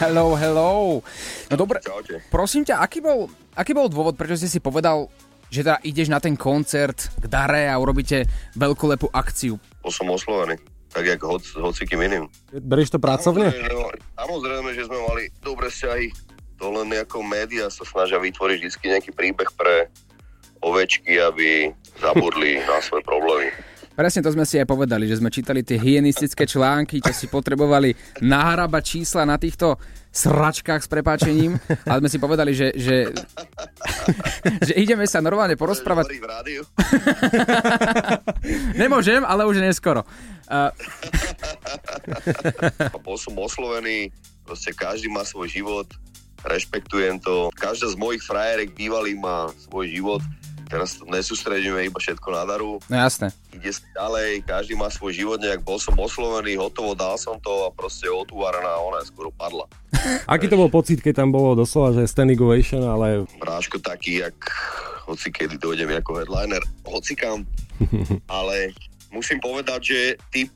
Hello, hello. No dobre, prosím ťa, aký bol dôvod, prečo si si povedal, že teda ideš na ten koncert k Dare a urobíte veľkolepú akciu? Bol som oslovený, tak jak hocikým iným. Berieš to pracovne? Samozrejme, že sme mali dobré vzťahy. To len ako médiá sa snažia vytvoriť vždy nejaký príbeh pre ovečky, aby zabudli na svoje problémy. Presne to sme si aj povedali, že sme čítali tie hyenistické články, čo si potrebovali nahrabať čísla na týchto sračkách s prepáčením, ale sme si povedali, že ideme sa normálne porozprávať. Nemôžem, ale už neskoro. Bol som oslovený, proste každý má svoj život, rešpektujem to. Každá z mojich frajerek bývalých má svoj život. Teraz nesústredíme iba všetko na Daru. No jasné. Ide sa ďalej, každý má svoj život, nejak bol som oslovený, hotovo, dal som to a proste otúvarená, ona skoro padla. Aký to bol pocit, keď tam bolo doslova, že standing ovation, ale... Práško taký, jak hoci kedy dojdem ako headliner, hocikam, ale musím povedať, že typ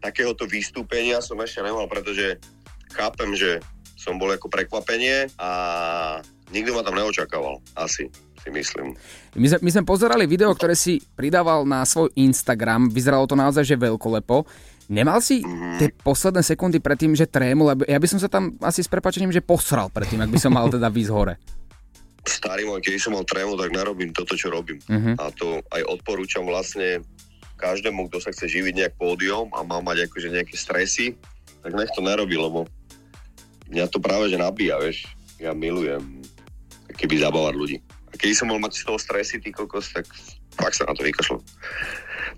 takéhoto vystúpenia som ešte nemal, pretože chápem, že som bol ako prekvapenie a nikto ma tam neočakával, asi. Myslím. My sme pozerali video, ktoré si pridával na svoj Instagram. Vyzeralo to naozaj, že veľkolepo. Nemal si tie posledné sekundy predtým, že trémul? Ja by som sa tam asi s prepáčením, že posral predtým, ak by som mal teda výsť hore. Starý môj, keď som mal trémul, tak nerobím toto, čo robím. A to aj odporúčam vlastne každému, kto sa chce živiť nejak pódium a má mať akože nejaké stresy, tak nech to nerobí, lebo mňa to práve že nabíja, vieš. Ja milujem keby zabávať ľudí. Keď som mal mať z toho stresy, tý kokos, tak fakt sa na to vykašľal.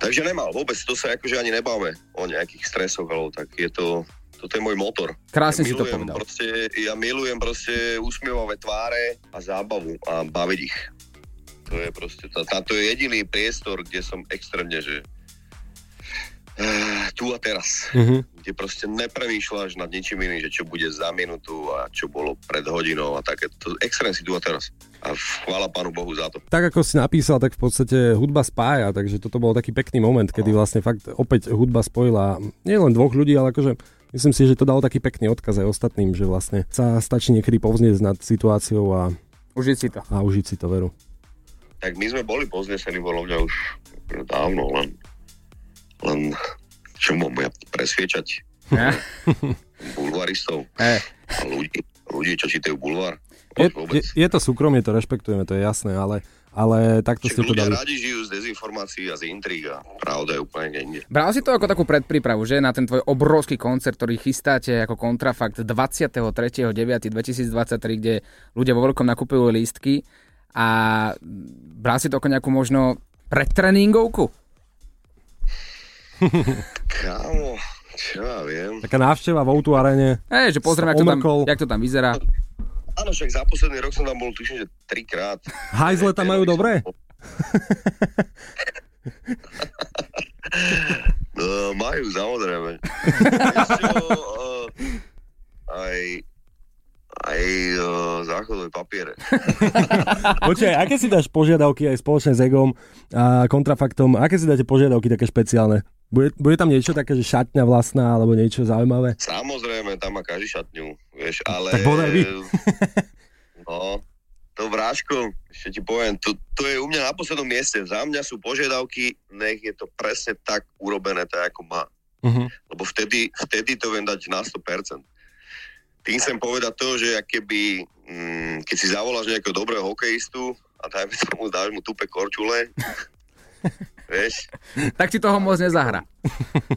Takže nemal vôbec, to sa akože ani nebáme o nejakých stresoch, ale tak je to, toto je môj motor. Krásne si to povedal. Ja milujem proste úsmievavé tváre a zábavu a baviť ich. To je proste, to je jediný priestor, kde som extrémne, že tu a teraz, kde proste nepremýšľaš nad ničím iným, že čo bude za minútu a čo bolo pred hodinou a také. To extrém si tu a teraz. A chvála Pánu Bohu za to. Tak ako si napísal, tak v podstate hudba spája, takže toto bol taký pekný moment, kedy vlastne fakt opäť hudba spojila nielen dvoch ľudí, ale akože myslím si, že to dalo taký pekný odkaz aj ostatným, že vlastne sa stačí niekedy povznieť nad situáciou a užiť si to. A užiť si to, veru. Tak my sme boli povznesení, bolo mňa už dávno, len čo môžem presviečať bulvaristov a ľudí, čo čítajú bulvár. Je to súkromie, to rešpektujeme, to je jasné, ale takto ste to dali. Ľudia radi žijú z dezinformácií a z intríg a pravda je úplne inde. Bral si to ako takú predprípravu, že? Na ten tvoj obrovský koncert, ktorý chystáte ako Kontrafakt 23.9.2023, kde ľudia vo veľkom nakupujú lístky a bral si to ako nejakú možno predtréningovku? Kámo, čo ja viem. Taká návšteva v O2 arene. Že pozriem, jak to tam vyzerá. Áno, však za posledný rok som tam bol, tuším, že 3-krát. Hajzle tam majú dobre? Majú, samozrejme. Aj záchodové papiere. Počkaj, aké si dáš požiadavky aj spoločne s Egom a Kontrafaktom? Aké si dáte požiadavky také špeciálne? Bude tam niečo také, že šatňa vlastná alebo niečo zaujímavé? Samozrejme, tam má každý šatňu, vieš, ale... Tak bodaj vy. No, to Bráško, ešte ti poviem, to je u mňa na poslednom mieste. Za mňa sú požiadavky, nech je to presne tak urobené, tak ako má. Lebo vtedy to viem dať na 100%. Tým chcem povedať to, že keď si zavoláš nejakého dobrého hokejistu a dáš mu tupe korčule, vieš? Tak ti toho moc nezahra.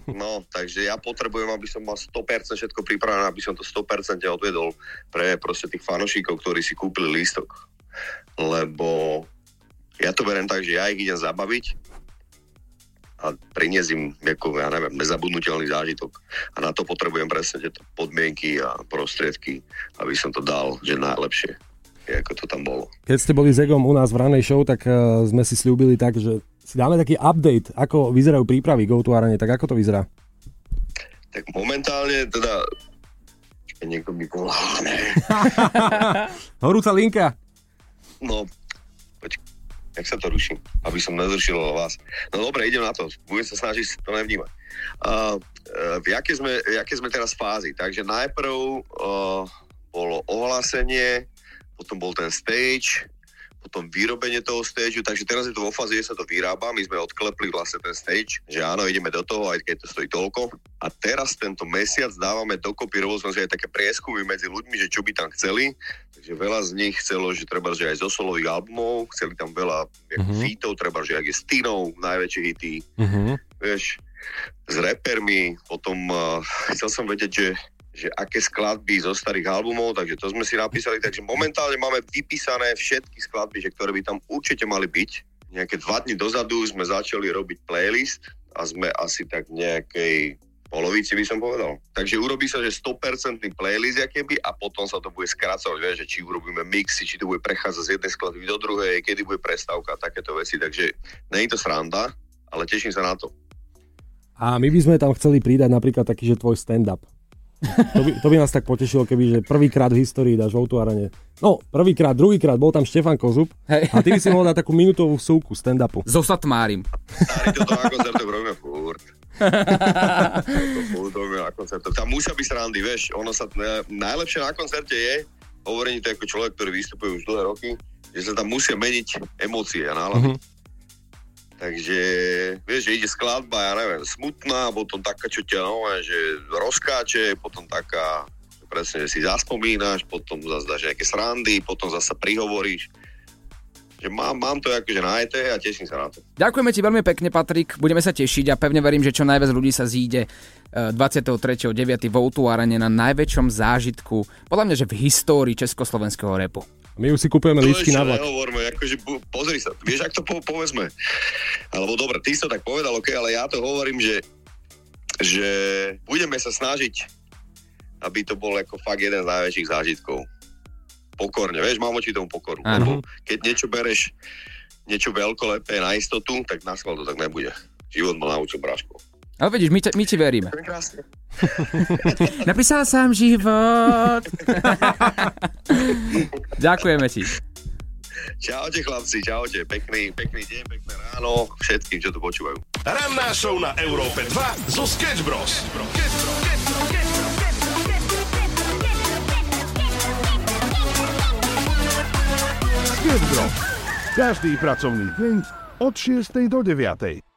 No, takže ja potrebujem, aby som mal 100% všetko pripravené, aby som to 100% odvedol pre proste tých fanošíkov, ktorí si kúpili lístok. Lebo ja to beriem tak, že ja ich idem zabaviť a priniesť im ako, ja neviem, nezabudnutelný zážitok. A na to potrebujem presne tieto podmienky a prostriedky, aby som to dal, že najlepšie, ako to tam bolo. Keď ste boli s Egom u nás v ranej show, tak sme si sľúbili tak, že si dáme taký update, ako vyzerajú prípravy GoTo Arene, tak ako to vyzerá? Tak momentálne teda... Niekto by volal, ne? Horúca linka. No, počkaj. tak sa to ruším, aby som nezrušil vás. No dobre, idem na to, budem sa snažiť to nevnímať. V jaké sme teraz fázi? Takže najprv bolo ohlásenie, potom bol ten stage, potom vyrobenie toho stageu, takže teraz je to vo fáze, že sa to vyrába, my sme odklepli vlastne ten stage, že áno, ideme do toho, aj keď to stojí toľko. A teraz tento mesiac dávame dokopy, robili sme aj také prieskumy medzi ľuďmi, že čo by tam chceli, takže veľa z nich chcelo, že treba, že aj zo solových albumov, chceli tam veľa fitov, treba, že aj je Stinov, najväčšie hity, vieš, s repermi, potom chcel som vedieť, že aké skladby zo starých albumov, takže to sme si napísali, takže momentálne máme vypísané všetky skladby, že ktoré by tam určite mali byť. Nejaké 2 dni dozadu sme začali robiť playlist a sme asi tak nejakej polovici by som povedal. Takže urobí sa, že 100% playlist jakéby a potom sa to bude skracovať, vieš, že či urobíme mixy, či to bude prechádzať z jednej skladby do druhej, kedy bude prestávka, takéto veci, takže nie je to sranda, ale teším sa na to. A my by sme tam chceli pridať napríklad taký, že tvoj stand-up. To by nás tak potešilo, keby, že prvýkrát v histórii dáš v Outwarane. No, prvýkrát, druhýkrát, bol tam Štefan Kozub. Hej. A ty by si mohol dať takú minútovú súku stand-upu. So satmárim. Tady toto na koncertov robíme furt. Tam musia byť srandy, vieš. Ono sa najlepšie na koncerte je, hovorím to ako človek, ktorý vystupuje už dlhé roky, že sa tam musia meniť emócie a nálady. Takže, vieš, že ide skladba, ja neviem, smutná, potom taká, čo ťa, no, že rozkáče, potom taká, že presne, že si zaspomínaš, potom zase dáš nejaké srandy, potom zase prihovoríš. Že mám to akože na ET a teším sa na to. Ďakujeme ti veľmi pekne, Patrik, budeme sa tešiť a pevne verím, že čo najviac ľudí sa zíde 23.9. v O2 Arene na najväčšom zážitku, podľa mňa, že v histórii československého rapu. My už si kupujeme lístky na vlak. Nehovorme, akože pozri sa, vieš, ak to povedzme. Alebo dobre, ty si to tak povedal, okay, ale ja to hovorím, že budeme sa snažiť, aby to bol ako fakt jeden z najväčších zážitkov. Pokorne, vieš, mám oči tomu pokoru. Keď niečo bereš, niečo veľkolepé na istotu, tak na schvál to tak nebude. Život ma naučil bráškou. Ale vidíš, my ti veríme. Napísal sám život. Ďakujeme ti. Čaute chlapci, čaute. Pekný deň, pekné ráno všetkým, čo to počúvajú. Ranná show na Európe 2 zo Sketch Bros. Sketch Bros. Každý pracovný deň od 6. do 9.